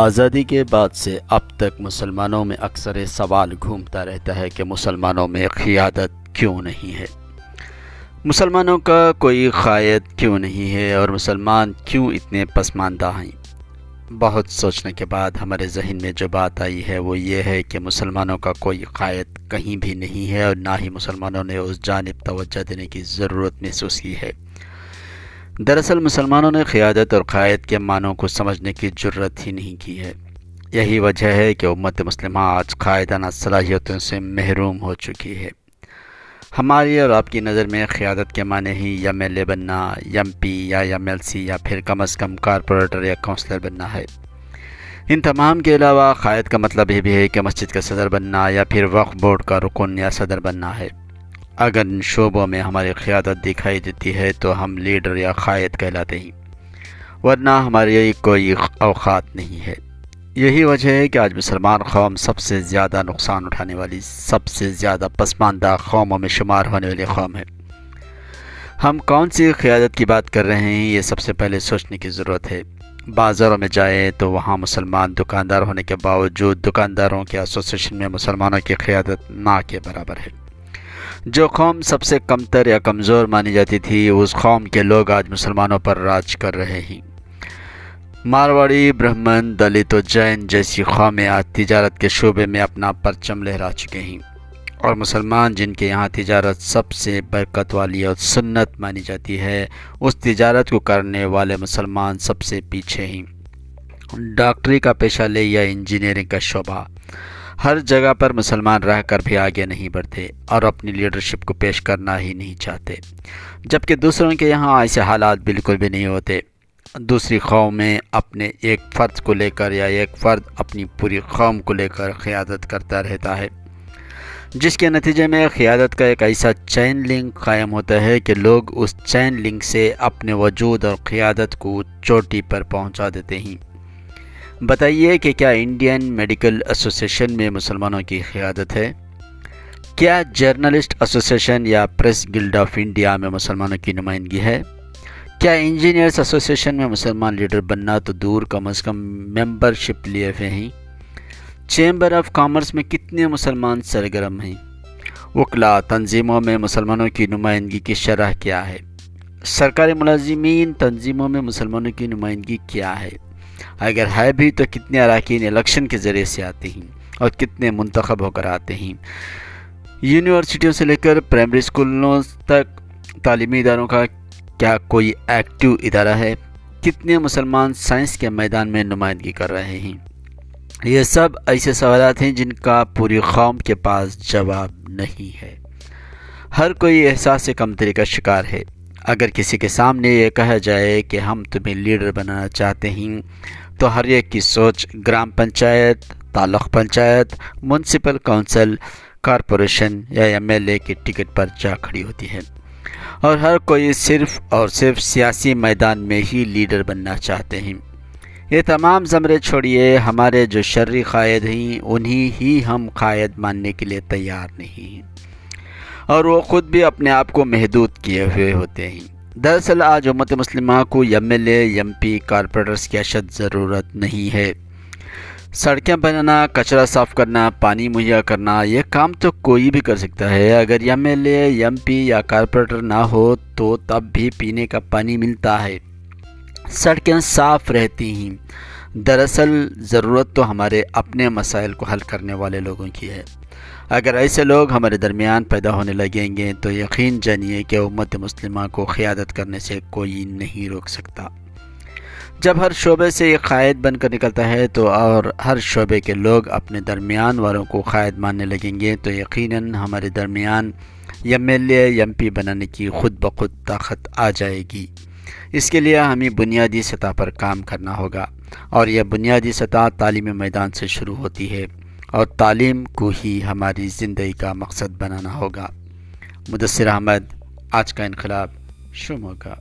آزادی کے بعد سے اب تک مسلمانوں میں اکثر سوال گھومتا رہتا ہے کہ مسلمانوں میں قیادت کیوں نہیں ہے، مسلمانوں کا کوئی قائد کیوں نہیں ہے، اور مسلمان کیوں اتنے پسماندہ ہیں۔ بہت سوچنے کے بعد ہمارے ذہن میں جو بات آئی ہے وہ یہ ہے کہ مسلمانوں کا کوئی قائد کہیں بھی نہیں ہے، اور نہ ہی مسلمانوں نے اس جانب توجہ دینے کی ضرورت محسوس کی ہے۔ دراصل مسلمانوں نے قیادت اور قائد کے معنوں کو سمجھنے کی جرت ہی نہیں کی ہے۔ یہی وجہ ہے کہ امت مسلمہ آج قائدانہ صلاحیتوں سے محروم ہو چکی ہے۔ ہماری اور آپ کی نظر میں قیادت کے معنی ہی MLA بننا، MP یا MLC یا پھر کم از کم کارپوریٹر یا کونسلر بننا ہے۔ ان تمام کے علاوہ قائد کا مطلب یہ بھی ہے کہ مسجد کا صدر بننا یا پھر وقف بورڈ کا رکن یا صدر بننا ہے۔ اگر ان شعبوں میں ہماری قیادت دکھائی دیتی ہے تو ہم لیڈر یا قائد کہلاتے ہیں، ورنہ ہماری کوئی اوقات نہیں ہے۔ یہی وجہ ہے کہ آج مسلمان قوم سب سے زیادہ نقصان اٹھانے والی، سب سے زیادہ پسماندہ قوموں میں شمار ہونے والی قوم ہے۔ ہم کون سی قیادت کی بات کر رہے ہیں، یہ سب سے پہلے سوچنے کی ضرورت ہے۔ بازاروں میں جائیں تو وہاں مسلمان دکاندار ہونے کے باوجود دکانداروں کے ایسوسیشن میں مسلمانوں کی قیادت نہ کے برابر ہے۔ جو قوم سب سے کمتر یا کمزور مانی جاتی تھی، اس قوم کے لوگ آج مسلمانوں پر راج کر رہے ہیں۔ مارواڑی، برہمن، دلت و جین جیسی قومیں آج تجارت کے شعبے میں اپنا پرچم لہرا چکے ہیں، اور مسلمان جن کے یہاں تجارت سب سے برکت والی اور سنت مانی جاتی ہے، اس تجارت کو کرنے والے مسلمان سب سے پیچھے ہیں۔ ڈاکٹری کا پیشہ لے یا انجینئرنگ کا شعبہ، ہر جگہ پر مسلمان رہ کر بھی آگے نہیں بڑھتے اور اپنی لیڈرشپ کو پیش کرنا ہی نہیں چاہتے، جبکہ دوسروں کے یہاں ایسے حالات بالکل بھی نہیں ہوتے۔ دوسری قوم میں اپنے ایک فرد کو لے کر یا ایک فرد اپنی پوری قوم کو لے کر قیادت کرتا رہتا ہے، جس کے نتیجے میں قیادت کا ایک ایسا چین لنک قائم ہوتا ہے کہ لوگ اس چین لنک سے اپنے وجود اور قیادت کو چوٹی پر پہنچا دیتے ہیں۔ بتائیے کہ کیا انڈین میڈیکل ایسوسیشن میں مسلمانوں کی قیادت ہے؟ کیا جرنلسٹ ایسوسیشن یا پریس گلڈ آف انڈیا میں مسلمانوں کی نمائندگی ہے؟ کیا انجینئرز ایسوسیشن میں مسلمان لیڈر بننا تو دور، کم از کم ممبر شپ لیے ہوئے ہیں۔ چیمبر آف کامرس میں کتنے مسلمان سرگرم ہیں؟ وکلا تنظیموں میں مسلمانوں کی نمائندگی کی شرح کیا ہے؟ سرکاری ملازمین تنظیموں میں مسلمانوں کی نمائندگی کیا ہے؟ اگر ہے بھی تو کتنے اراکین الیکشن کے ذریعے سے آتے ہیں اور کتنے منتخب ہو کر آتے ہیں؟ یونیورسٹیوں سے لے کر پرائمری اسکولوں تک تعلیمی اداروں کا کیا کوئی ایکٹیو ادارہ ہے؟ کتنے مسلمان سائنس کے میدان میں نمائندگی کر رہے ہیں؟ یہ سب ایسے سوالات ہیں جن کا پوری قوم کے پاس جواب نہیں ہے۔ ہر کوئی احساس کمتری کا شکار ہے۔ اگر کسی کے سامنے یہ کہا جائے کہ ہم تمہیں لیڈر بنانا چاہتے ہیں، تو ہر ایک کی سوچ گرام پنچایت، تعلق پنچایت، میونسپل کونسل، کارپوریشن یا MLA کے ٹکٹ پر جا کھڑی ہوتی ہے، اور ہر کوئی صرف اور صرف سیاسی میدان میں ہی لیڈر بننا چاہتے ہیں۔ یہ تمام زمرے چھوڑیے، ہمارے جو شرعی قائد ہیں انہیں ہی ہم قائد ماننے کے لیے تیار نہیں ہیں، اور وہ خود بھی اپنے آپ کو محدود کیے ہوئے ہوتے ہیں۔ دراصل آج امت مسلمہ کو MLA، MP، کارپوریٹرز کی اشد ضرورت نہیں ہے۔ سڑکیں بنانا، کچرا صاف کرنا، پانی مہیا کرنا، یہ کام تو کوئی بھی کر سکتا ہے۔ اگر MLA، MP یا کارپوریٹر نہ ہو تو تب بھی پینے کا پانی ملتا ہے، سڑکیں صاف رہتی ہیں۔ دراصل ضرورت تو ہمارے اپنے مسائل کو حل کرنے والے لوگوں کی ہے۔ اگر ایسے لوگ ہمارے درمیان پیدا ہونے لگیں گے تو یقین جانیے کہ امت مسلمہ کو قیادت کرنے سے کوئی نہیں روک سکتا۔ جب ہر شعبے سے یہ قائد بن کر نکلتا ہے تو اور ہر شعبے کے لوگ اپنے درمیان والوں کو قائد ماننے لگیں گے تو یقیناً ہمارے درمیان MLA، MP بنانے کی خود بخود طاقت آ جائے گی۔ اس کے لیے ہمیں بنیادی سطح پر کام کرنا ہوگا، اور یہ بنیادی سطح تعلیمی میدان سے شروع ہوتی ہے، اور تعلیم کو ہی ہماری زندگی کا مقصد بنانا ہوگا۔ مدثر احمد، آج کا انقلاب شروع ہوگا۔